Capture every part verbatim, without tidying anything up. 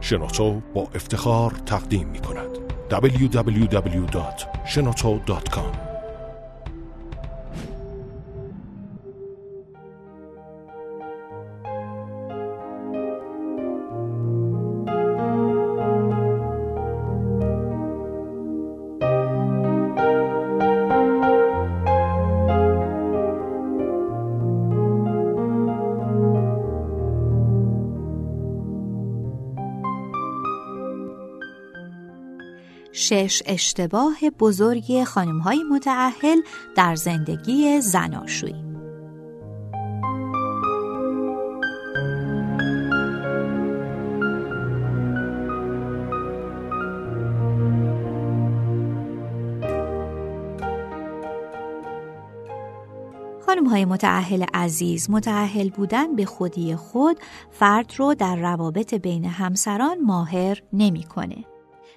شنوتو با افتخار تقدیم می کند دبلیو دبلیو دبلیو دات شنوتو دات کام. شش اشتباه بزرگ خانم‌های متأهل در زندگی زناشویی. خانم‌های متأهل عزیز، متأهل بودن به خودی خود فرد رو در روابط بین همسران ماهر نمی‌کنه.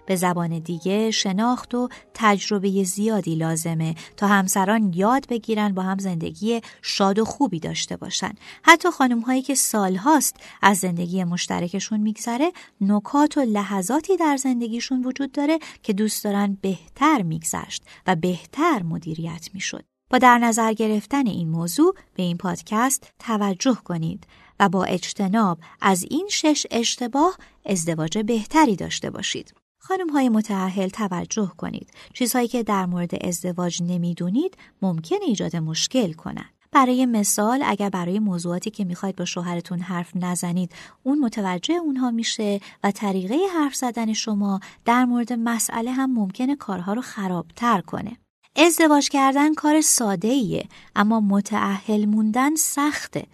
به زبان دیگه شناخت و تجربه زیادی لازمه تا همسران یاد بگیرن با هم زندگی شاد و خوبی داشته باشن. حتی خانم هایی که سال هاست از زندگی مشترکشون میگذره، نکات و لحظاتی در زندگیشون وجود داره که دوست دارن بهتر میگذشت و بهتر مدیریت میشد. با در نظر گرفتن این موضوع به این پادکست توجه کنید و با اجتناب از این شش اشتباه ازدواج بهتری داشته باشید. خانم‌های متأهل توجه کنید. چیزهایی که در مورد ازدواج نمیدونید ممکنه ایجاد مشکل کنن. برای مثال اگر برای موضوعاتی که میخواید با شوهرتون حرف نزنید، اون متوجه اونها میشه و طریقه حرف زدن شما در مورد مسئله هم ممکنه کارها رو خرابتر کنه. ازدواج کردن کار ساده‌ایه، اما متأهل موندن سخته.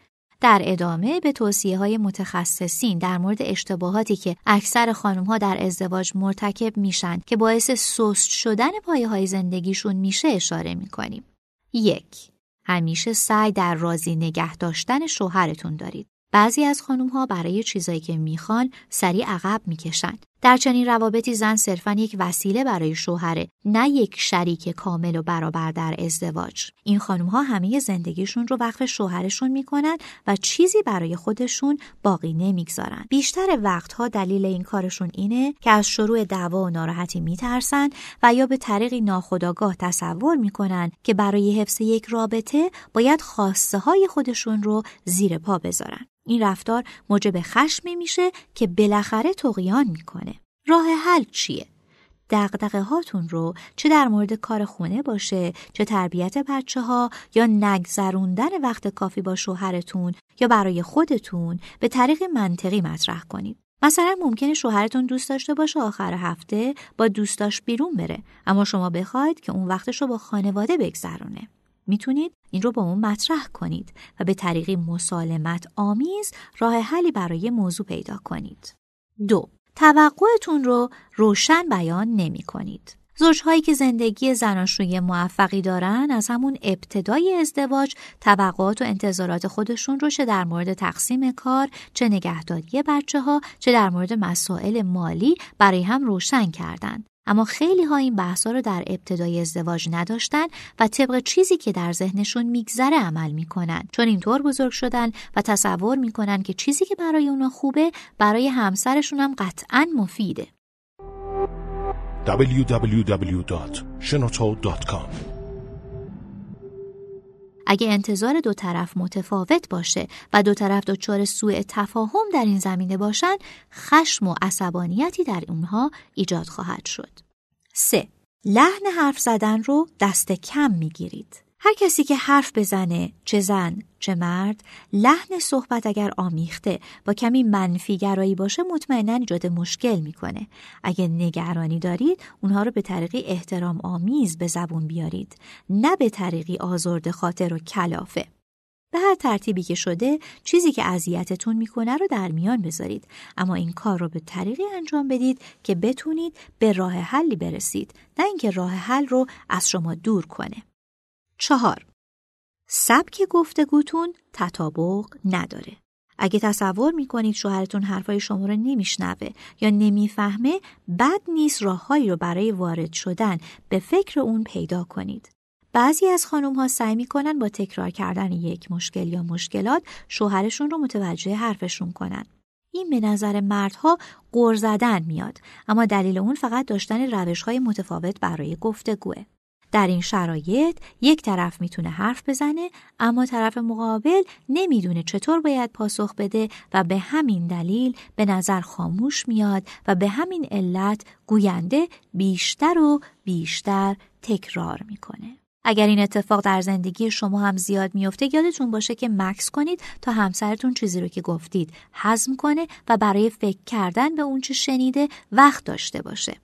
در ادامه به توصیه‌های متخصصین در مورد اشتباهاتی که اکثر خانم‌ها در ازدواج مرتکب میشن که باعث سست شدن پایه‌های زندگیشون میشه اشاره میکنیم. یک، همیشه سعی در راضی نگه داشتن شوهرتون دارید. بعضی از خانم‌ها برای چیزایی که میخوان سریع عقب میکشن. در چنین روابطی زن صرفاً یک وسیله برای شوهره، نه یک شریک کامل و برابر در ازدواج. این خانم‌ها همه زندگیشون رو وقف شوهرشون میکنن و چیزی برای خودشون باقی نمیگذارن. بیشتر وقتها دلیل این کارشون اینه که از شروع دعوا و ناراحتی میترسن و یا به طریقی ناخودآگاه تصور میکنن که برای حفظ یک رابطه باید خواسته های خودشون رو زیر پا بذارن. این رفتار موجب خشمی میشه که بالاخره طغیان میکنه. راه حل چیه؟ دغدغه هاتون رو، چه در مورد کار خونه باشه، چه تربیت بچه ها، یا نگذروندن وقت کافی با شوهرتون یا برای خودتون، به طریق منطقی مطرح کنید. مثلا ممکنه شوهرتون دوست داشته باشه آخر هفته با دوستاش بیرون بره، اما شما بخواید که اون وقتش رو با خانواده بگذرونه. میتونید این رو با اون مطرح کنید و به طریقی مسالمت آمیز راه حلی برای موضوع پیدا کنید. دو، توقعتون رو روشن بیان نمی کنید. زوجهایی که زندگی زناشویی موفقی دارن از همون ابتدای ازدواج توقعات و انتظارات خودشون رو چه در مورد تقسیم کار، چه نگهداری بچه ها، چه در مورد مسائل مالی برای هم روشن کردند. اما خیلی ها این بحثا رو در ابتدای ازدواج نداشتن و طبق چیزی که در ذهنشون میگذره عمل میکنن، چون اینطور بزرگ شدن و تصور میکنن که چیزی که برای اونا خوبه برای همسرشون هم قطعاً مفیده. دبلیو دبلیو دبلیو دات شنوتو دات کام. اگه انتظار دو طرف متفاوت باشه و دو طرف دچار سوء تفاهم در این زمینه باشن، خشم و عصبانیتی در اونها ایجاد خواهد شد. سه، لحن حرف زدن رو دست کم میگیرید. هر کسی که حرف بزنه، چه زن، چه مرد، لحن صحبت اگر آمیخته با کمی منفی گرایی باشه مطمئناً ایجاد مشکل میکنه. اگه نگرانی دارید، اونها رو به طریقی احترام آمیز به زبون بیارید، نه به طریقی آزرده خاطر و کلافه. به هر ترتیبی که شده، چیزی که اذیتتون میکنه رو در میان بذارید، اما این کار رو به طریقی انجام بدید که بتونید به راه حلی برسید، نه اینکه راه حل رو از شما دور کنه. چهار، سبک گفتگوتون تطابق نداره. اگه تصور میکنید شوهرتون حرفای شما رو نمیشنوه یا نمیفهمه، بد نیست راههایی رو برای وارد شدن به فکر اون پیدا کنید. بعضی از خانم‌ها سعی میکنن با تکرار کردن یک مشکل یا مشکلات شوهرشون رو متوجه حرفشون کنن. این به نظر مردها غر زدن میاد، اما دلیل اون فقط داشتن روش‌های متفاوت برای گفتگوه. در این شرایط یک طرف میتونه حرف بزنه اما طرف مقابل نمیدونه چطور باید پاسخ بده و به همین دلیل به نظر خاموش میاد و به همین علت گوینده بیشتر و بیشتر تکرار میکنه. اگر این اتفاق در زندگی شما هم زیاد میفته، یادتون باشه که مکث کنید تا همسرتون چیزی رو که گفتید هضم کنه و برای فکر کردن به اون چه شنیده وقت داشته باشه.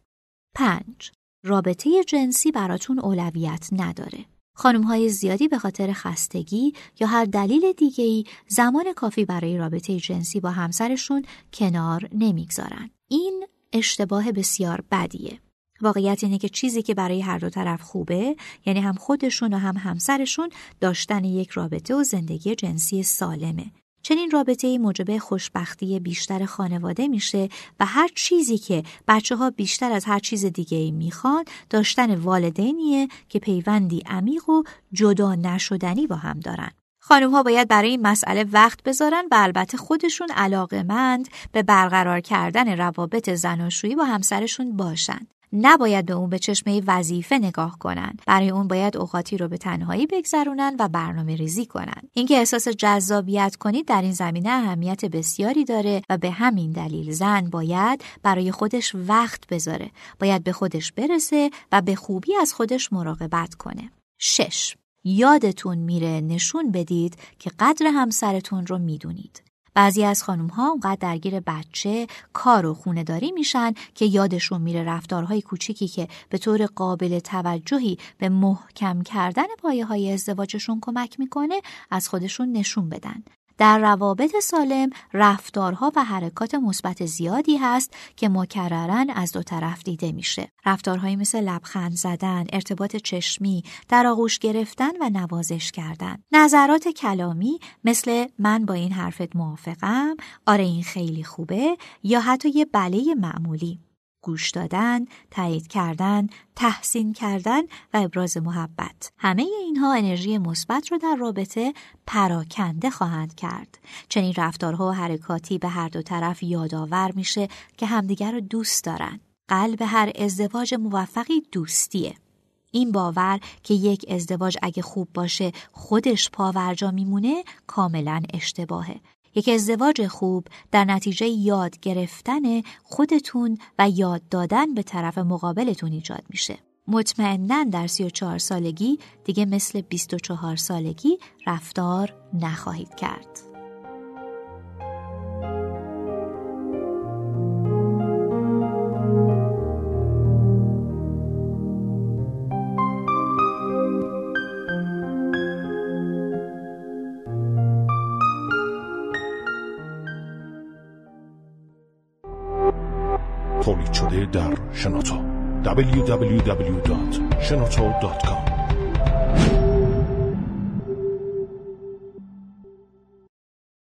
پنج، رابطه جنسی براتون اولویت نداره. خانم‌های زیادی به خاطر خستگی یا هر دلیل دیگه‌ای زمان کافی برای رابطه جنسی با همسرشون کنار نمیگذارن. این اشتباه بسیار بدیه. واقعیت اینه که چیزی که برای هر دو طرف خوبه، یعنی هم خودشون و هم همسرشون، داشتن یک رابطه و زندگی جنسی سالمه. چنین رابطه‌ای موجب خوشبختی بیشتر خانواده میشه و هر چیزی که بچه‌ها بیشتر از هر چیز دیگه‌ای میخوان، داشتن والدینیه که پیوندی عمیق و جدا نشدنی با هم دارن. خانم‌ها باید برای این مسئله وقت بذارن و البته خودشون علاقه‌مند به برقرار کردن روابط زناشویی با همسرشون باشن. نباید به اون به چشمه وظیفه نگاه کنن. برای اون باید اوقاتی رو به تنهایی بگذرونن و برنامه ریزی کنن. اینکه احساس جذابیت کنید در این زمینه اهمیت بسیاری داره و به همین دلیل زن باید برای خودش وقت بذاره. باید به خودش برسه و به خوبی از خودش مراقبت کنه. شش، یادتون میره نشون بدید که قدر همسرتون رو میدونید. بعضی از خانم‌ها اونقدر درگیر بچه، کار و خونه‌داری میشن که یادشون میره رفتارهای کوچیکی که به طور قابل توجهی به محکم کردن پایه‌های ازدواجشون کمک میکنه از خودشون نشون بدن. در روابط سالم رفتارها و حرکات مثبت زیادی هست که مکرراً از دو طرف دیده میشه. رفتارهایی مثل لبخند زدن، ارتباط چشمی، در آغوش گرفتن و نوازش کردن. نظرات کلامی مثل من با این حرفت موافقم، آره این خیلی خوبه، یا حتی یه بله معمولی. گوش دادن، تایید کردن، تحسین کردن و ابراز محبت. همه اینها انرژی مثبت رو در رابطه پراکنده خواهند کرد. چنین رفتارها و حرکاتی به هر دو طرف یادآور میشه که همدیگر رو دوست دارن. قلب هر ازدواج موفقی دوستیه. این باور که یک ازدواج اگه خوب باشه خودش پاورجا میمونه کاملا اشتباهه. یک ازدواج خوب در نتیجه یاد گرفتن خودتون و یاد دادن به طرف مقابلتون ایجاد میشه. مطمئناً در سی و چهار سالگی دیگه مثل بیست و چهار سالگی رفتار نخواهید کرد. تولید شده در شنوتو دبلیو دبلیو دبلیو دات شنوتو دات کام